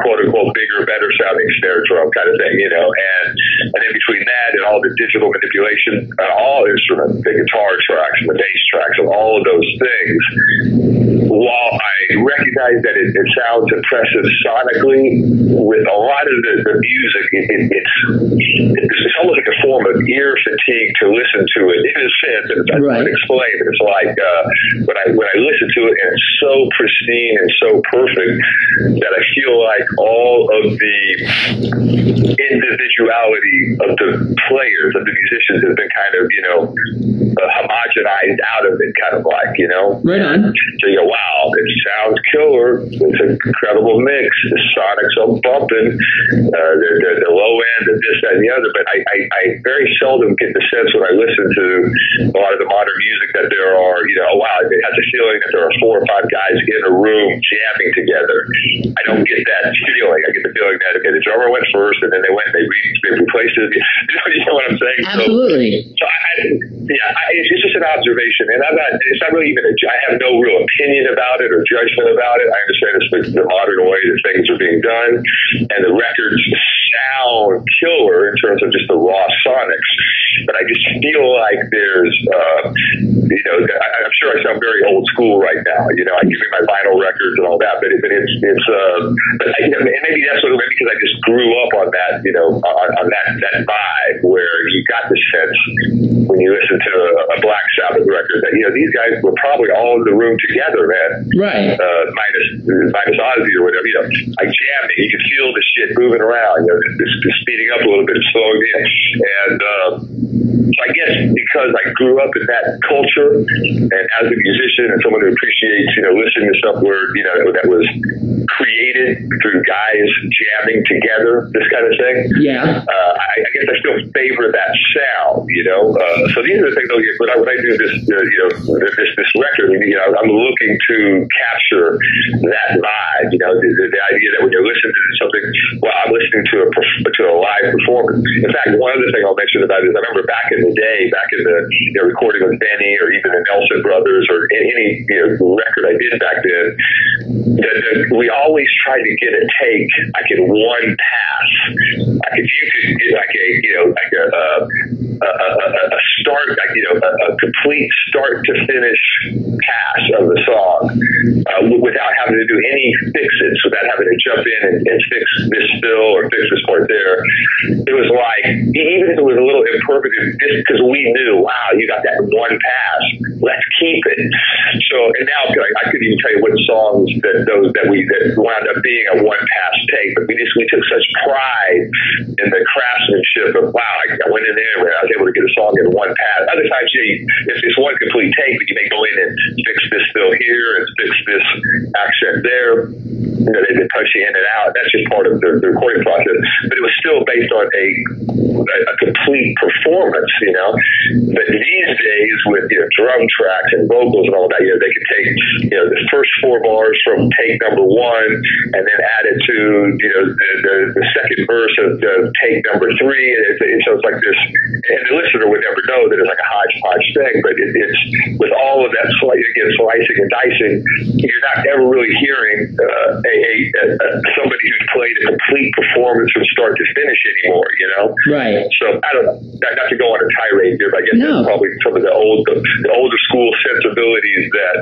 quote unquote, bigger, better sounding snare drum kind of thing, you know, and, and in between that and all the digital manipulation, uh, all instruments, the guitar tracks, the bass tracks, and all of those things, while I recognize that it, it sounds impressive sonically, with a lot of the, the music, it, it, it's, it's almost like a form of ear fatigue to listen to it in a sense. I right. can't explain it. It's like uh, when I when I listen to it, and it's so pristine and so perfect that I feel like all of the individuality of the players, of the musicians, has been kind of, you know, uh, homogenized out of it, kind of like, you know. Right on. So you go, wow, it sounds killer. It's an incredible mix. The sonics are bumping. Uh, the, the, the low end, the this, that, and the other. But I, I, I very seldom get the sense when I listen to a lot of the modern music that there are, you know, wow, it has a feeling that there are four or five guys in a room jamming together. I don't get that feeling. I get the feeling that, okay, the drummer went first, and then they went and they, re- they replaced it. You know, you know what I'm saying? Absolutely. So, so I, I, yeah, I, it's just an observation, and I'm not, it's not really even a, I have no real opinion about it or judgment about it. I understand it's the modern way that things are being done, and the records sound killer in terms of just the raw sonics. But I just feel like there's, uh, you know, I, I'm sure I sound very old school right now. You know, I give me my vinyl records and all that, but, it, but it's, it's, uh, but I, and maybe that's what, maybe because I just grew up on that, you know, on, on that, that vibe where you got the sense when you listen to a, a Black Sabbath record that, you know, these guys were probably all in the room together, man. Right. Uh, minus, minus Ozzy or whatever, you know, like jamming. You could feel the shit moving around, you know, just, just speeding up a little bit and slowing down. And, um, so I guess because I grew up in that culture, and as a musician and someone who appreciates, you know, listening to stuff where, you know, that, that was created through guys jamming together, this kind of thing. Yeah. Uh, I, I guess I still favor that sound, you know. Uh, so these are the things. When I when I do this, uh, you know, this this record, you know, I'm looking to capture that vibe. You know, the, the, the idea that when you're listening to something, well, I'm listening to a to a live performance. In fact, one other thing I'll mention about it is I remember back in the day, back in the, you know, recording with Benny or even the Nelson brothers or any, you know, record I did back then, the, the, we always tried to get a take like in one pass. Like if you could get like a, you know, like a, uh, a, a, a start, like, you know, a, a complete start to finish pass of the song uh, without having to do any fixes, without having to jump in and, and fix this fill or fix this part there. It was like, even if it was a little imperfect, just because we knew, wow, you got that one pass, let's keep it. So, and now I couldn't even tell you what songs that those that we that wound up being a one pass take, but we just we took such pride in the craftsmanship of, wow, I went in there and I was able to get a song in one pass. Other times, you know, it's, it's one complete take, but you may go in and fix this fill here and fix this accent there. You know, they can push you in and out. That's just part of the, the recording process, but it was still based on a a, a complete performance, you know. But these days, with, you know, drum tracks and vocals and all that, you know, they could take, you know, the first four bars from take number one, and then add it to, you know, the, the, the second verse of the take number three. And, it, and so it's like this, and the listener would never know that it's like a hodgepodge thing. But it, it's with all of that slice, again, slicing and dicing, you're not ever really hearing uh, a, a, a somebody who's played a complete performance from start to finish anymore, you know. Right. So I don't know. Not, not to go on a tirade here, but I guess no. That's probably some of the old, the, the older school sensibilities that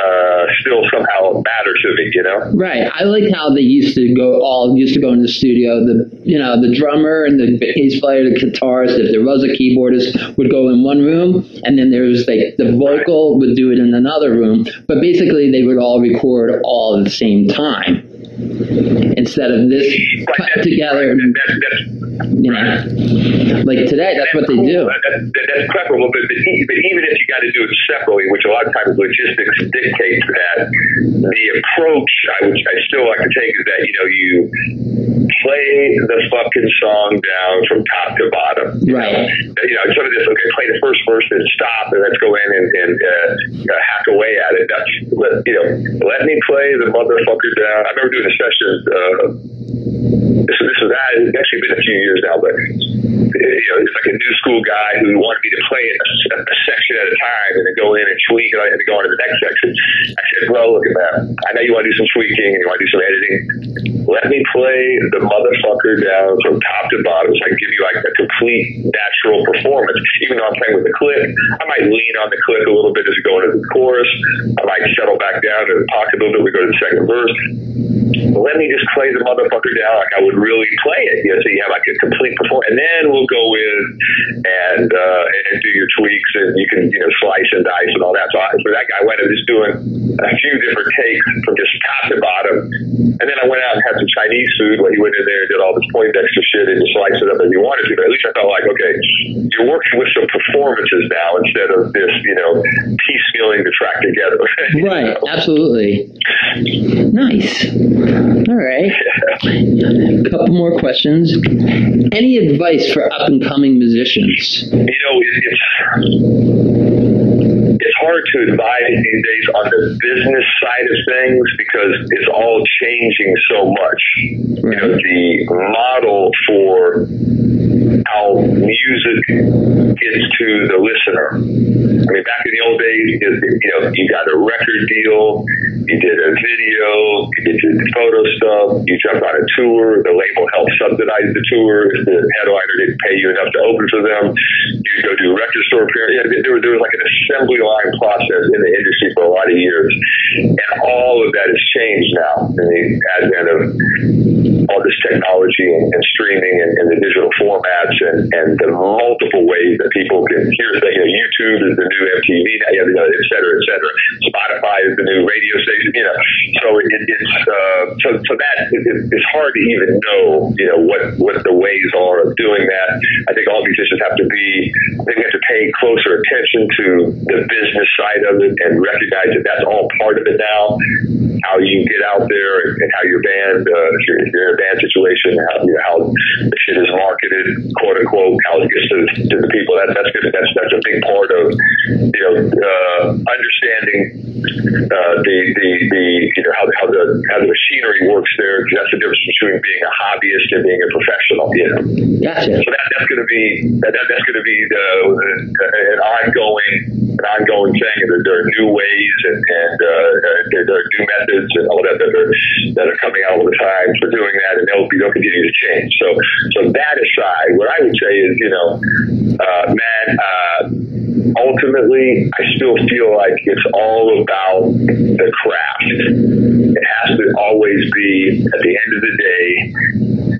uh, still somehow matter to me, you know. Right. I like how they used to go all used to go in the studio. The you know the drummer and the bass player, the guitarist, if there was a keyboardist, would go in one room, and then there was like the vocal would do it in another room. But basically, they would all record all at the same time. Instead of this right, cut together, right, that, that, you know, right. Like today, that's, that's what they cool. do. That, that, that's preferable, but, but even if you got to do it separately, which a lot of times logistics dictates that, the approach I would I still like to take is that, you know, you play the fucking song down from top to bottom. You right. Know? You know, sort of this, okay, play the first verse and stop, and let's go in and, and uh, hack away at it. Now, let, you know, let me play the motherfucker down. I remember doing the sessions, uh, this, this is, that, it's actually been a few years now, but, you know, it's like a new school school guy who wanted me to play a, a, a section at a time and then go in and tweak, and I had to go on to the next section. I said, bro, look at that. I know you want to do some tweaking and you want to do some editing. Let me play the motherfucker down from top to bottom so I can give you like a complete natural performance. Even though I'm playing with the click, I might lean on the click a little bit as we go into the chorus. I might settle back down to the pocket a little bit. We go to the second verse. Let me just play the motherfucker down like I would really play it. You know, so you have like a complete performance. And then we'll go in and uh, and do your tweaks, and you can, you know, slice and dice and all that. So I, so that guy went up just doing a few different takes from just top to bottom. And then I went out and had some Chinese food where he went in there and did all this Poindexter shit and just sliced it up as he wanted to. But at least I felt like, okay, you're working with some performances now instead of this, you know, piecemealing the track together. Right, know? Absolutely. Nice. All right. A couple more questions. Any advice for up-and-coming musicians? You know, it's... It's hard to advise these days on the business side of things because it's all changing so much. Right. You know, the model for how music gets to the listener. I mean, back in the old days, you know, you got a record deal, you did a video, you did your photo stuff, you jumped on a tour, the label helped subsidize the tour, if the headliner didn't pay you enough to open for them, you'd go do a record store appearance. Yeah, there, there was like an assembly line process in the industry for a lot of years, and all of that has changed now in the advent of all this technology and, and streaming and, and the digital formats and, and the multiple ways that people can hear things. You know, YouTube is the new M T V, you know, et cetera, et cetera. Spotify is the new radio station, you know. So it, it's uh, so so that it, it, it's hard to even know, you know, what, what the ways are of doing that. I think all musicians have to be, they have to pay closer attention to the business side of it and recognize that that's all part of it now. How you get out there and, and how your band, uh, if, you're, if you're in a band situation, how, you know, how the shit is marketed, quote unquote, how it gets to, to the people. That, that's good. That's that's a big part of, you know, uh, understanding uh, the, the the you know how the, how the how the machinery works there. Because that's the difference between being a hobbyist and being a professional. You know, gotcha. So that, that's going to be that, that that's going to be the, the, an ongoing. An ongoing thing, and there are new ways and, and uh, there are new methods and all that that are that are coming out all the time for doing that, and they'll be they'll continue to change. So, so that aside, what I would say is, you know, uh, man, uh, ultimately, I still feel like it's all about the craft. It has to always be, at the end of the day,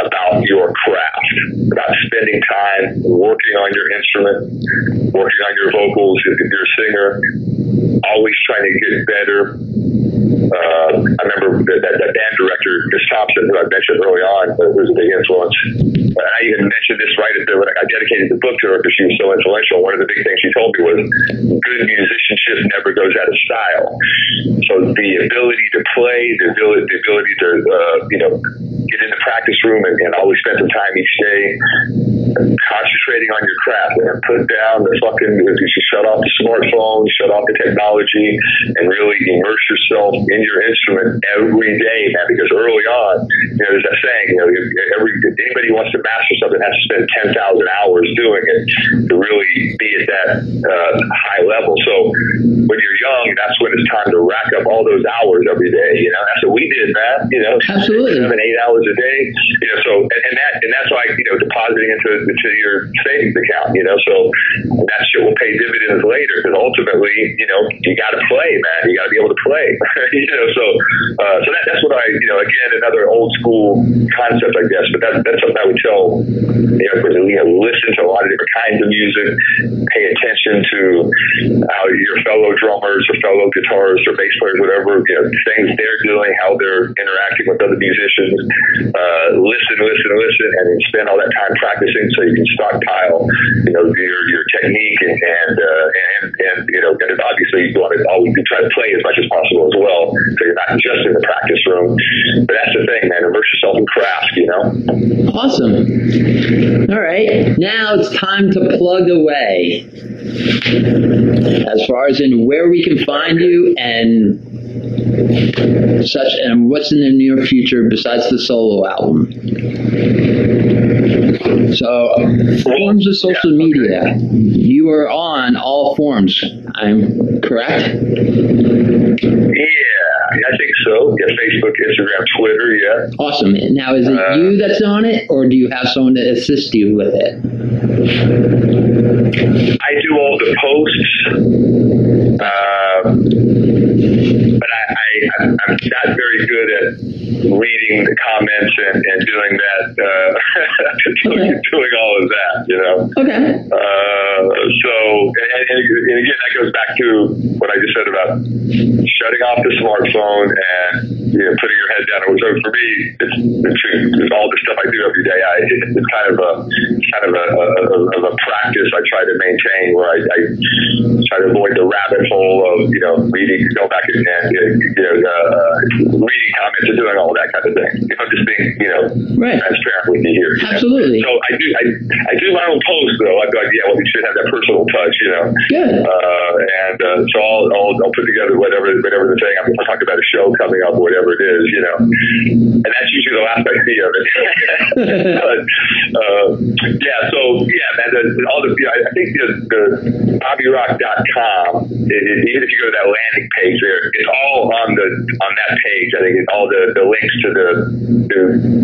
about your craft, about spending time working on your instrument, working on your vocals. If you're a singer, always trying to get better. Uh, I remember that, that, that band director, Chris Thompson, who I mentioned early on, was a big influence. And I even mentioned this right at the, when I dedicated the book to her because she was so influential. One of the big things she told me was, good musicianship never goes out of style. So the ability to play, the ability, the ability to, uh, you know, get in the practice room and, and always spend some time each day concentrating on your craft and put down the fucking, you should shut off the smartphone, shut off the technology, and really immerse yourself in your instrument every day, man. Because early on, you know, there's that saying, you know, every anybody who wants to master something has to spend ten thousand hours doing it to really be at that uh, high level. So when you're young, that's when it's time to rack up all those hours every day. You know, that's what we did, man. You know, absolutely, seven, eight hours a day. You know, so and, and that and that's like, you know, depositing into into your savings account. You know, so that shit will pay dividends later because ultimately, you know, you got to play, man. You got to be able to play. You know, so uh, so that, that's what I, you know, again, another old school concept, I guess, but that, that's something I would tell, you know, you know, listen to a lot of different kinds of music, pay attention to how your fellow drummers or fellow guitarists or bass players, whatever, you know, things they're doing, how they're interacting with other musicians. Uh, listen, listen, listen, and then spend all that time practicing so you can stockpile, you know, your, your technique and, and, uh, and, and, you know, and obviously you want to always try to play as much as possible as well, so you're not just in the practice room. But that's the thing, man. Immerse yourself in craft, you know? Awesome. All right. Now it's time to plug away. As far as in where we can find you and Such and what's in the near future besides the solo album? So, forms of social yeah, media. Okay. You are on all forms, I'm correct? Yeah, I think so. Yeah, Facebook, Instagram, Twitter, yeah. Awesome. Now, is it uh, you that's on it, or do you have someone to assist you with it? I do all the posts, uh, but I, I, I'm not very good at reading the comments and, and doing that. Uh, Okay. Doing all of that, you know. Okay. Uh, so, and, and, and again, that goes back to what I just said about shutting off the smartphone and, you know, putting your head down. So for me, it's, it's, it's all the stuff I do every day. I, it, it's kind of a kind of a, a, of a practice I try to maintain, where I, I try to avoid the rabbit hole of, you know, reading, go back and, and you know, uh, reading comments and doing all that kind of thing. If I'm just being, you know, right. transparent with you here. You know? Absolutely. So I do I, I do my own post, though. I thought, yeah, well, we should have that personal touch, you know. Good. Uh, and uh, so I'll, I'll I'll put together whatever whatever the thing. I'm going to talk about a show coming up, whatever it is, you know. And that's usually the last I see of it. But, uh, yeah, so, yeah, man, the, all the, you know, I think the, the Bobby Rock dot com, it, it, even if you go to that landing page there, it's all on the on that page. I think it's all the, the links to the, the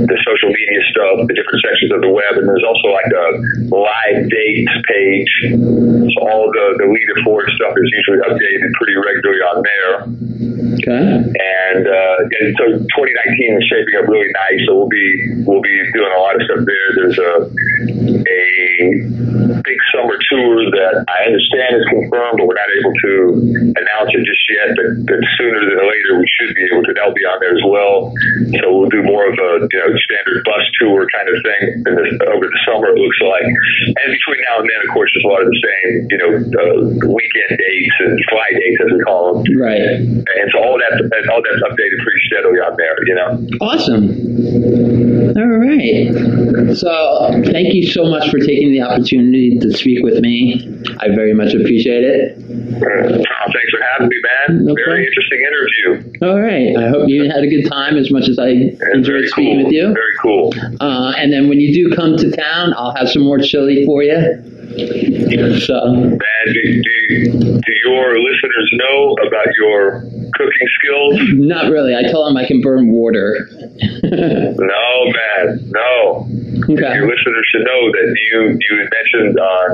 the social media stuff, the different sections of the web, and there's also like a live dates page, so all the, the leader forward stuff is usually updated pretty regularly on there. Okay. And, uh, and so twenty nineteen is shaping up really nice, so we'll be we'll be doing a lot of stuff there. There's a a big summer tour that I understand is confirmed, but we're not able to announce it just yet, but, but sooner than later we should be able to. That'll be on there as well, so we'll do more of a, you know, standard bus tour kind of thing in the, over the summer, it looks like. And between now and then, of course, there's a lot of the same, you know, uh, weekend dates and fly dates, as we call them. Right. And so all that's, all that's updated pretty steadily on there, you know. Awesome. All right. So thank you so much for taking the opportunity to speak with me. I very much appreciate it. Uh, thanks for having me, man. No very problem. Interesting interview. All right. I hope you had a good time as much as I yeah, enjoyed speaking cool. with you. Very cool. Uh, and then when you do come to town, I'll have some more chili for you. So, man, do, do, do your listeners know about your cooking skills? Not really. I tell them I can burn water. No, man, no. Okay. Your listeners should know that you you mentioned on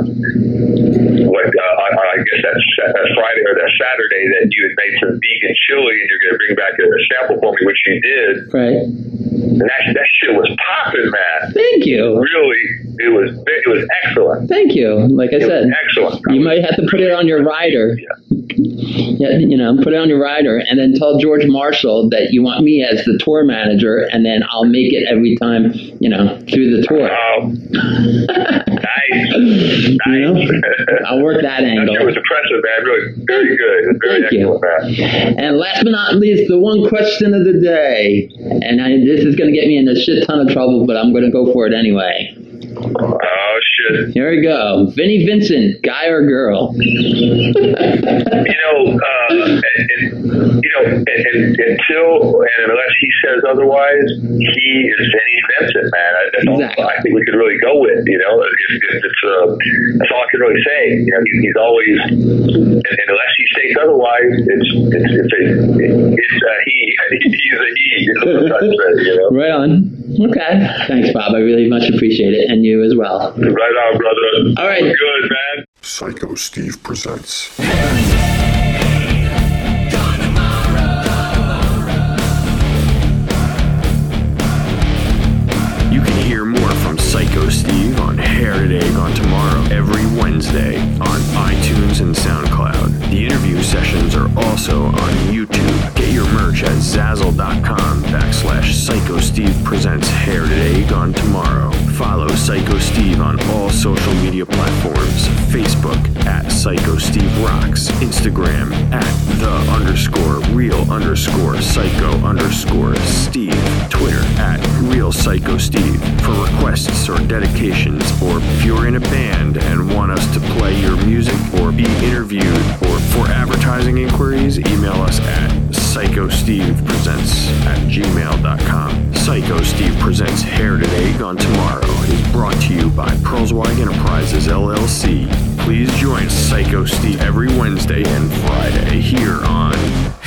what uh, on, on, I guess that that Friday or that Saturday that you had made some vegan chili and you're going to bring back a, a sample for me, which you did. Right. And that that shit was popping, man. Thank you. Really, it was it was excellent. Thank you. Like I it said, excellent. You might have to put it on your rider. Yeah. You know, put it on your rider, and then tell George Marshall that you want me as the tour manager, and then I'll make it every time, you know, through the tour. Wow. Nice. Nice. You know, I'll work that angle. That was impressive, man. Really, very good. Very Thank you. Man. And last but not least, the one question of the day, and I, this is going to get me in a shit ton of trouble, but I'm going to go for it anyway. Oh, shit. Here we go. Vinnie Vincent, guy or girl? you know, uh, and, and, you know, and, and, until and unless he says otherwise, he is Vinnie Vincent, man. I, that's exactly. all I think we could really go with, you know. If, if it's, uh, that's all I can really say. You know, he, he's always, and, and unless he states otherwise, it's, it's, it's a, it's a he. He's a he. It's a you know? Right on. Okay. Thanks, Bob. I really much appreciate it. And you as well. Right on, brother. All right. We're good, man. Psycho Steve presents. You can hear more from Psycho Steve on Hair Today, Gone Tomorrow every Wednesday on iTunes and SoundCloud. The interview sessions are also on YouTube. Get your merch at Zazzle.com backslash Psycho Steve presents Hair Today, Gone Tomorrow. Follow Psycho Steve on all social media platforms. Facebook at Psycho Steve Rocks. Instagram at the underscore real underscore psycho underscore Steve. Twitter at Real Psycho Steve. For requests or dedications, or if you're in a band and want us to play your music or be interviewed, or for advertising inquiries, email us at Psycho Steve Presents at gmail dot com. Psycho Steve Presents Hair Today, Gone Tomorrow is brought to you by Pearlswag Enterprises, L L C. Please join Psycho Steve every Wednesday and Friday here on